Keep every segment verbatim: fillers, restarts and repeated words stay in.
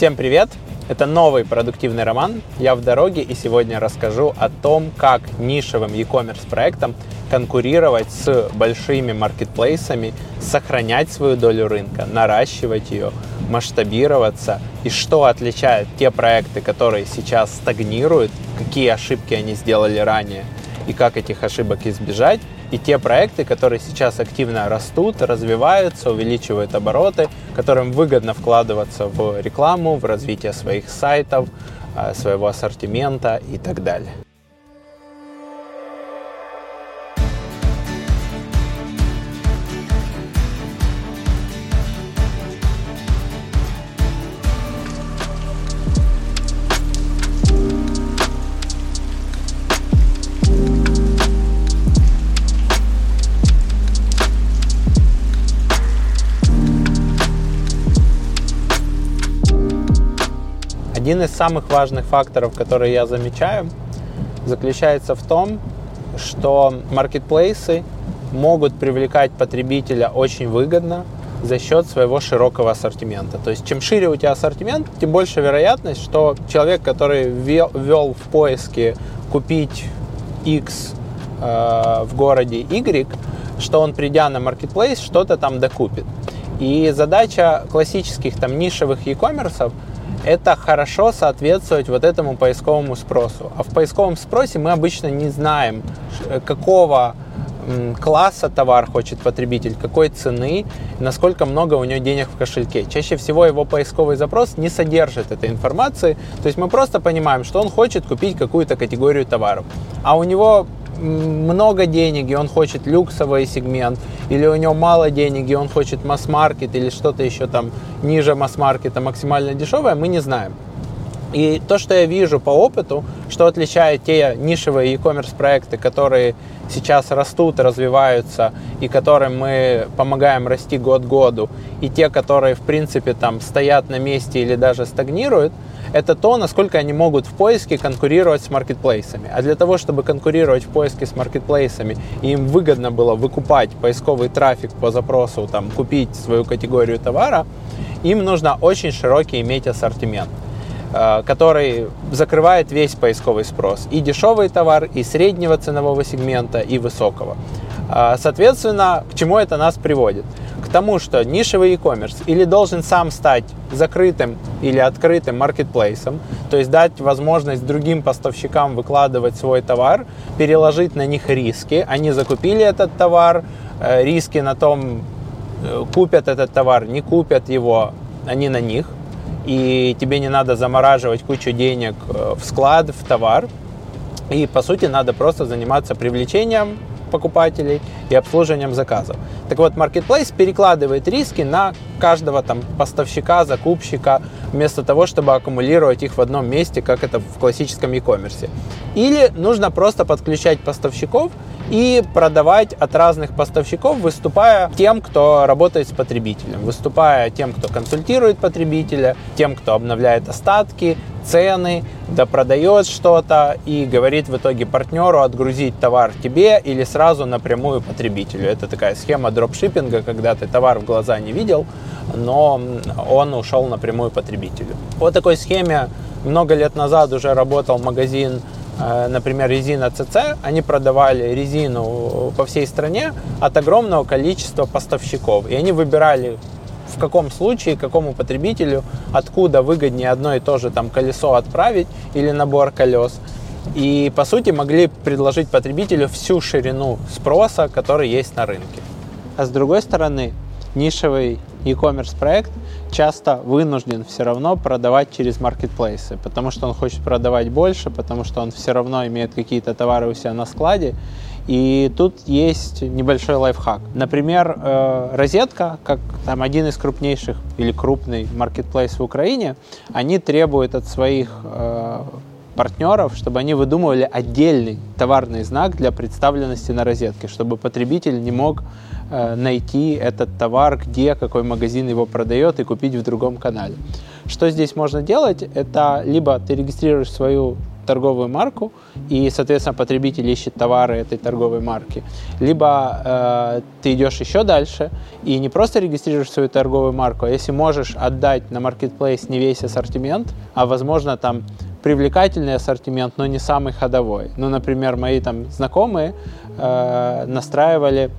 Всем привет! Это новый продуктивный роман. Я в дороге и сегодня расскажу о том, как нишевым e-commerce проектам конкурировать с большими маркетплейсами, сохранять свою долю рынка, наращивать ее, масштабироваться и что отличает те проекты, которые сейчас стагнируют, какие ошибки они сделали ранее и как этих ошибок избежать, и те проекты, которые сейчас активно растут, развиваются, увеличивают обороты, которым выгодно вкладываться в рекламу, в развитие своих сайтов, своего ассортимента и так далее. Один из самых важных факторов, которые я замечаю, заключается в том, что маркетплейсы могут привлекать потребителя очень выгодно за счет своего широкого ассортимента. То есть чем шире у тебя ассортимент, тем больше вероятность, что человек, который ввел в поиске купить X э, в городе Y, что он, придя на маркетплейс, что-то там докупит. И задача классических там нишевых e-commerce — это хорошо соответствовать вот этому поисковому спросу. А в поисковом спросе мы обычно не знаем, какого класса товар хочет потребитель, какой цены, насколько много у него денег в кошельке. Чаще всего его поисковый запрос не содержит этой информации. То есть мы просто понимаем, что он хочет купить какую-то категорию товаров, а у него много денег, и он хочет люксовый сегмент, или у него мало денег, и он хочет масс-маркет, или что-то еще там ниже масс-маркета, максимально дешевое, мы не знаем. И то, что я вижу по опыту, что отличает те нишевые e-commerce проекты, которые сейчас растут, развиваются, и которым мы помогаем расти год к году, и те, которые, в принципе, там стоят на месте или даже стагнируют, это то, насколько они могут в поиске конкурировать с маркетплейсами. А для того, чтобы конкурировать в поиске с маркетплейсами, и им выгодно было выкупать поисковый трафик по запросу, там, купить свою категорию товара, им нужно очень широкий иметь ассортимент, который закрывает весь поисковый спрос. И дешевый товар, и среднего ценового сегмента, и высокого. Соответственно, к чему это нас приводит? К тому, что нишевый e-commerce или должен сам стать закрытым или открытым маркетплейсом, то есть дать возможность другим поставщикам выкладывать свой товар, переложить на них риски. Они закупили этот товар, риски на том, купят этот товар, не купят его, они на них. И тебе не надо замораживать кучу денег в склад, в товар. И, по сути, надо просто заниматься привлечением покупателей и обслуживанием заказов. Так вот, маркетплейс перекладывает риски на каждого там поставщика, закупщика, вместо того, чтобы аккумулировать их в одном месте, как это в классическом e-commerce. Или нужно просто подключать поставщиков и продавать от разных поставщиков, выступая тем, кто работает с потребителем, выступая тем, кто консультирует потребителя, тем, кто обновляет остатки, цены, допродает что-то и говорит в итоге партнеру отгрузить товар тебе или сразу напрямую потребителю. Это такая схема дропшиппинга, когда ты товар в глаза не видел, но он ушел напрямую потребителю. По такой схеме много лет назад уже работал магазин, например, Резина ЦЦ. Они продавали резину по всей стране от огромного количества поставщиков. И они выбирали, в каком случае, какому потребителю, откуда выгоднее одно и то же там колесо отправить или набор колес. И, по сути, могли предложить потребителю всю ширину спроса, который есть на рынке. А с другой стороны, нишевый e-commerce проект часто вынужден все равно продавать через маркетплейсы, потому что он хочет продавать больше, потому что он все равно имеет какие-то товары у себя на складе. И тут есть небольшой лайфхак. Например, Розетка, как там один из крупнейших или крупный маркетплейс в Украине, они требуют от своих партнеров, чтобы они выдумывали отдельный товарный знак для представленности на Розетке, чтобы потребитель не мог найти этот товар, где, какой магазин его продает, и купить в другом канале. Что здесь можно делать? Это либо ты регистрируешь свою торговую марку, и, соответственно, потребитель ищет товары этой торговой марки. Либо э, ты идешь еще дальше и не просто регистрируешь свою торговую марку, а если можешь отдать на маркетплейс не весь ассортимент, а, возможно, там привлекательный ассортимент, но не самый ходовой. Ну, например, мои там знакомые э, настраивали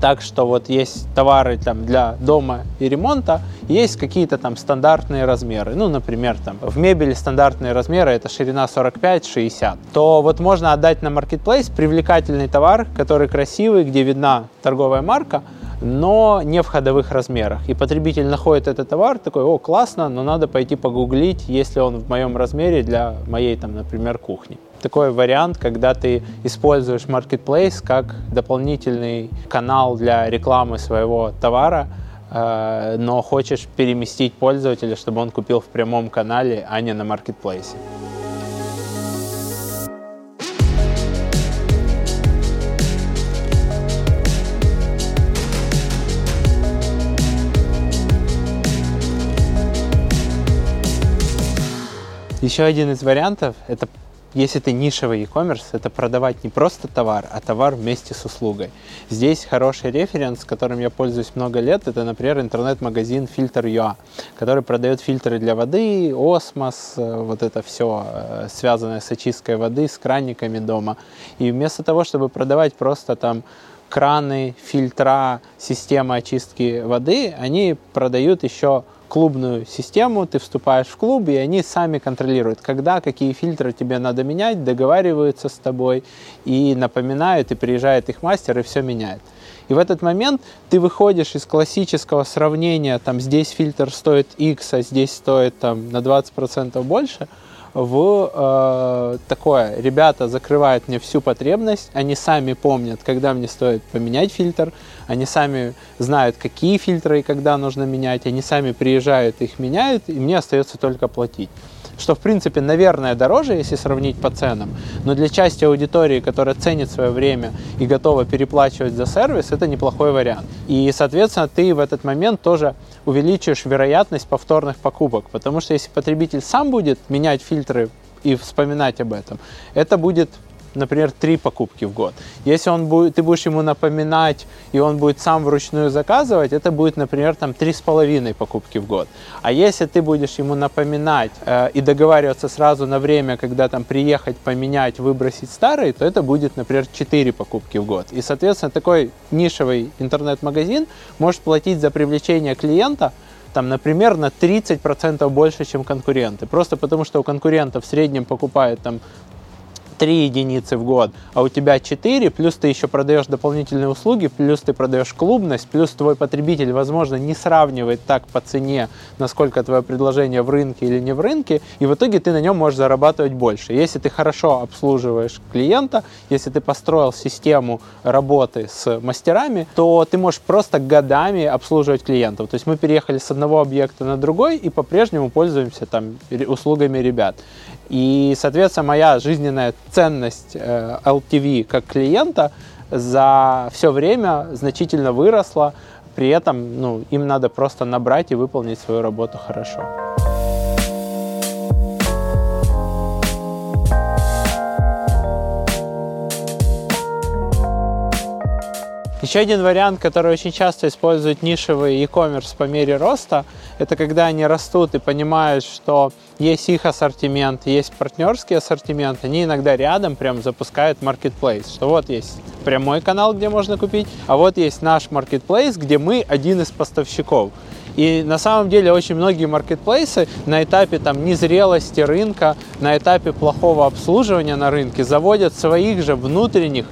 так, что вот есть товары там, для дома и ремонта, есть какие-то там стандартные размеры. Ну, например, там, в мебели стандартные размеры — это ширина сорок пять шестьдесят. То вот можно отдать на маркетплейс привлекательный товар, который красивый, где видна торговая марка, но не в ходовых размерах. И потребитель находит этот товар, такой: о, классно, но надо пойти погуглить, есть ли он в моем размере для моей, там, например, кухни. Такой вариант, когда ты используешь маркетплейс как дополнительный канал для рекламы своего товара, э, но хочешь переместить пользователя, чтобы он купил в прямом канале, а не на маркетплейсе. Еще один из вариантов, это если ты нишевый e-commerce, это продавать не просто товар, а товар вместе с услугой. Здесь хороший референс, которым я пользуюсь много лет, это, например, интернет-магазин Filter.ua, который продает фильтры для воды, осмос, вот это все связанное с очисткой воды, с кранниками дома. И вместо того, чтобы продавать просто там краны, фильтра, системы очистки воды, они продают еще клубную систему, ты вступаешь в клуб, и они сами контролируют, когда, какие фильтры тебе надо менять, договариваются с тобой и напоминают, и приезжает их мастер, и все меняет. И в этот момент ты выходишь из классического сравнения, там, здесь фильтр стоит X, а здесь стоит там, на двадцать процентов больше, в э, такое: ребята закрывают мне всю потребность, они сами помнят, когда мне стоит поменять фильтр, они сами знают, какие фильтры и когда нужно менять, они сами приезжают, их меняют, и мне остается только платить. Что, в принципе, наверное, дороже, если сравнить по ценам, но для части аудитории, которая ценит свое время и готова переплачивать за сервис, это неплохой вариант. И, соответственно, ты в этот момент тоже увеличишь вероятность повторных покупок, потому что если потребитель сам будет менять фильтры и вспоминать об этом, это будет, например, три покупки в год. Если он будет, ты будешь ему напоминать, и он будет сам вручную заказывать, это будет, например, там, три с половиной покупки в год. А если ты будешь ему напоминать э, и договариваться сразу на время, когда там приехать, поменять, выбросить старый, то это будет, например, четыре покупки в год. И, соответственно, такой нишевый интернет-магазин может платить за привлечение клиента, там, например, на тридцать процентов больше, чем конкуренты. Просто потому, что у конкурентов в среднем покупают там три единицы в год, а у тебя четыре, плюс ты еще продаешь дополнительные услуги, плюс ты продаешь клубность, плюс твой потребитель, возможно, не сравнивает так по цене, насколько твое предложение в рынке или не в рынке, и в итоге ты на нем можешь зарабатывать больше. Если ты хорошо обслуживаешь клиента, если ты построил систему работы с мастерами, то ты можешь просто годами обслуживать клиентов. То есть мы переехали с одного объекта на другой и по-прежнему пользуемся там услугами ребят. И, соответственно, моя жизненная ценность эл ти ви как клиента за все время значительно выросла, при этом, ну, им надо просто набрать и выполнить свою работу хорошо. Еще один вариант, который очень часто используют нишевый e-commerce по мере роста, это когда они растут и понимают, что есть их ассортимент, есть партнерский ассортимент, они иногда рядом прям запускают маркетплейс, что вот есть прямой канал, где можно купить, а вот есть наш маркетплейс, где мы один из поставщиков. И на самом деле очень многие маркетплейсы на этапе там, незрелости рынка, на этапе плохого обслуживания на рынке заводят своих же внутренних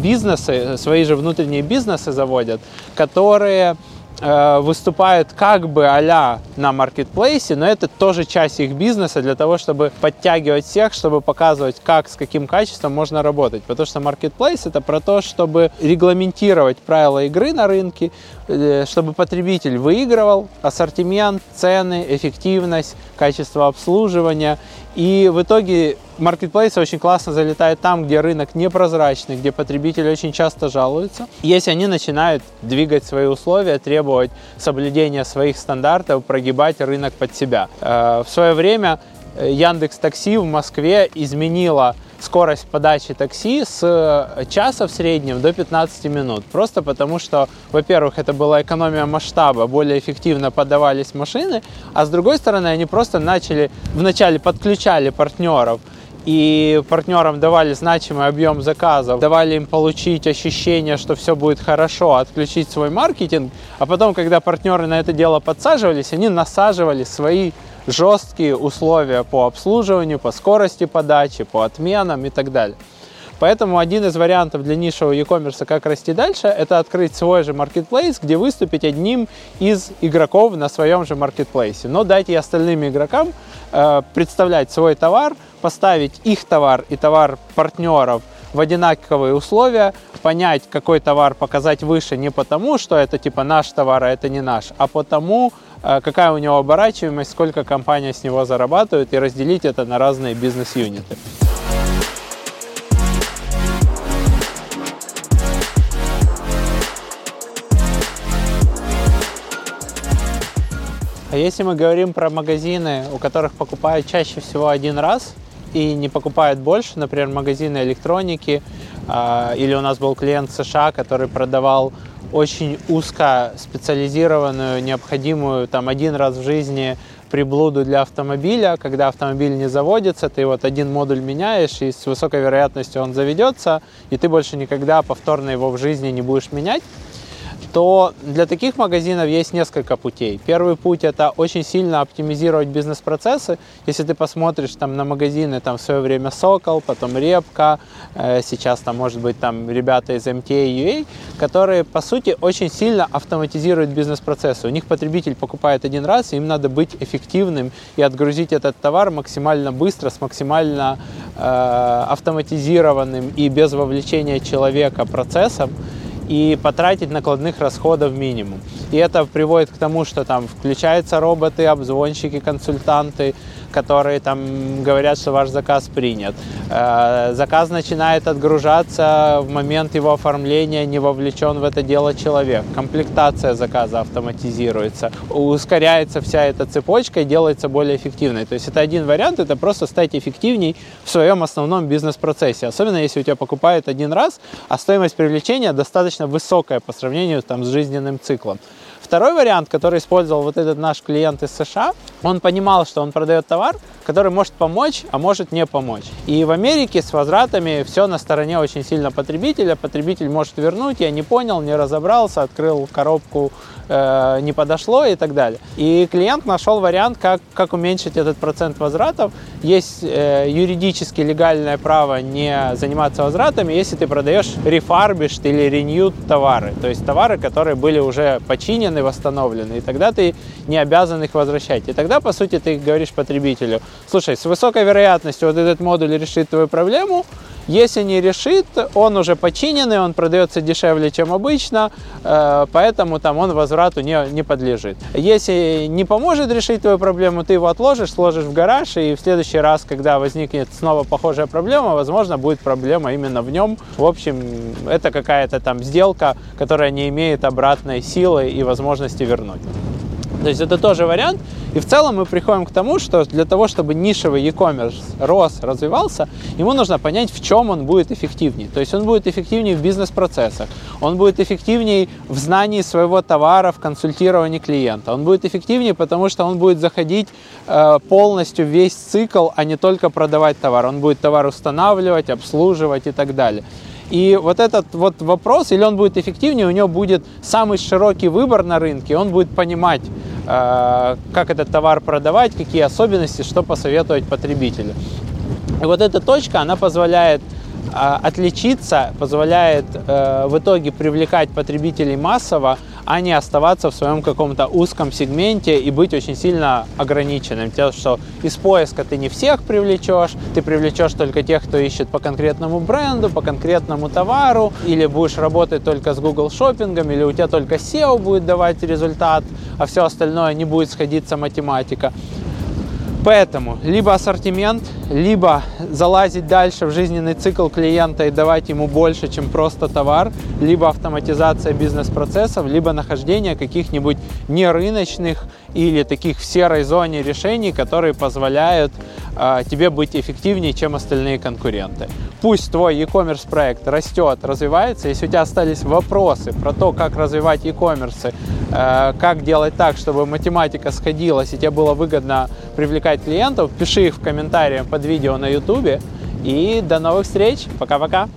бизнесы, свои же внутренние бизнесы заводят, которые э, выступают как бы а-ля на маркетплейсе, но это тоже часть их бизнеса для того, чтобы подтягивать всех, чтобы показывать, как, с каким качеством можно работать. Потому что маркетплейс — это про то, чтобы регламентировать правила игры на рынке, э, чтобы потребитель выигрывал ассортимент, цены, эффективность, качество обслуживания. И в итоге маркетплейсы очень классно залетают там, где рынок непрозрачный, где потребители очень часто жалуются. Если они начинают двигать свои условия, требовать соблюдения своих стандартов, прогибать рынок под себя. В свое время Яндекс Такси в Москве изменила скорость подачи такси с часа в среднем до пятнадцати минут. Просто потому что, во-первых, это была экономия масштаба, более эффективно подавались машины, а с другой стороны, они просто начали, вначале подключали партнеров, и партнерам давали значимый объем заказов, давали им получить ощущение, что все будет хорошо, отключить свой маркетинг, а потом, когда партнеры на это дело подсаживались, они насаживали свои жесткие условия по обслуживанию, по скорости подачи, по отменам и так далее. Поэтому один из вариантов для нишевого e-commerce, как расти дальше, это открыть свой же маркетплейс, где выступить одним из игроков на своем же маркетплейсе. Но дайте остальным игрокам э, представлять свой товар, поставить их товар и товар партнеров в одинаковые условия, понять, какой товар показать выше не потому, что это типа наш товар, а это не наш, а потому, какая у него оборачиваемость, сколько компания с него зарабатывает, и разделить это на разные бизнес-юниты. А если мы говорим про магазины, у которых покупают чаще всего один раз и не покупают больше, например, магазины электроники, или у нас был клиент США, который продавал очень узко специализированную, необходимую там один раз в жизни приблуду для автомобиля. Когда автомобиль не заводится, ты вот один модуль меняешь, и с высокой вероятностью он заведется, и ты больше никогда повторно его в жизни не будешь менять. То для таких магазинов есть несколько путей. Первый путь – это очень сильно оптимизировать бизнес-процессы. Если ты посмотришь там, на магазины там, в свое время «Сокол», потом «Репка», э, сейчас, там, может быть, там, ребята из эм ти ай точка ю эй, которые, по сути, очень сильно автоматизируют бизнес-процессы. У них потребитель покупает один раз, и им надо быть эффективным и отгрузить этот товар максимально быстро, с максимально э, автоматизированным и без вовлечения человека процессом, и потратить накладных расходов минимум. И это приводит к тому, что там включаются роботы, обзвонщики, консультанты, которые там говорят, что ваш заказ принят. Заказ начинает отгружаться в момент его оформления, не вовлечен в это дело человек. Комплектация заказа автоматизируется, ускоряется вся эта цепочка и делается более эффективной. То есть это один вариант, это просто стать эффективней в своем основном бизнес-процессе. Особенно если у тебя покупают один раз, а стоимость привлечения достаточно высокая по сравнению там, с жизненным циклом. Второй вариант, который использовал вот этот наш клиент из США, он понимал, что он продает товар, который может помочь, а может не помочь. И в Америке с возвратами все на стороне очень сильно потребителя. Потребитель может вернуть, я не понял, не разобрался, открыл коробку, э, не подошло и так далее. И клиент нашел вариант, как, как уменьшить этот процент возвратов. Есть э, юридически легальное право не заниматься возвратами, если ты продаешь рефарбишт или реньют товары, то есть товары, которые были уже починены, восстановлены, и тогда ты не обязан их возвращать. И тогда, по сути, ты говоришь потребителю: слушай, с высокой вероятностью вот этот модуль решит твою проблему, если не решит, он уже починенный, он продается дешевле, чем обычно, поэтому там он возврату не, не подлежит. Если не поможет решить твою проблему, ты его отложишь, сложишь в гараж, и в следующий раз, когда возникнет снова похожая проблема, возможно, будет проблема именно в нем. В общем, это какая-то там сделка, которая не имеет обратной силы и возможности вернуть. То есть это тоже вариант. И в целом мы приходим к тому, что для того, чтобы нишевый e-commerce рос, развивался, ему нужно понять, в чем он будет эффективнее. То есть он будет эффективнее в бизнес-процессах, он будет эффективнее в знании своего товара, в консультировании клиента, он будет эффективнее, потому что он будет заходить э, полностью весь цикл, а не только продавать товар. Он будет товар устанавливать, обслуживать и так далее. И вот этот вот вопрос, или он будет эффективнее, у него будет самый широкий выбор на рынке, он будет понимать, э, как этот товар продавать, какие особенности, что посоветовать потребителю. И вот эта точка, она позволяет э, отличиться, позволяет э, в итоге привлекать потребителей массово, а не оставаться в своем каком-то узком сегменте и быть очень сильно ограниченным. Тем, что из поиска ты не всех привлечешь, ты привлечешь только тех, кто ищет по конкретному бренду, по конкретному товару, или будешь работать только с Google шоппингом, или у тебя только сео будет давать результат, а все остальное не будет сходиться математика. Поэтому либо ассортимент, либо залазить дальше в жизненный цикл клиента и давать ему больше, чем просто товар, либо автоматизация бизнес-процессов, либо нахождение каких-нибудь нерыночных или таких в серой зоне решений, которые позволяют э, тебе быть эффективнее, чем остальные конкуренты. Пусть твой e-commerce проект растет, развивается. Если у тебя остались вопросы про то, как развивать e-commerce, э, как делать так, чтобы математика сходилась и тебе было выгодно привлекать клиентов, пиши их в комментариях под видео на YouTube. И до новых встреч. Пока-пока.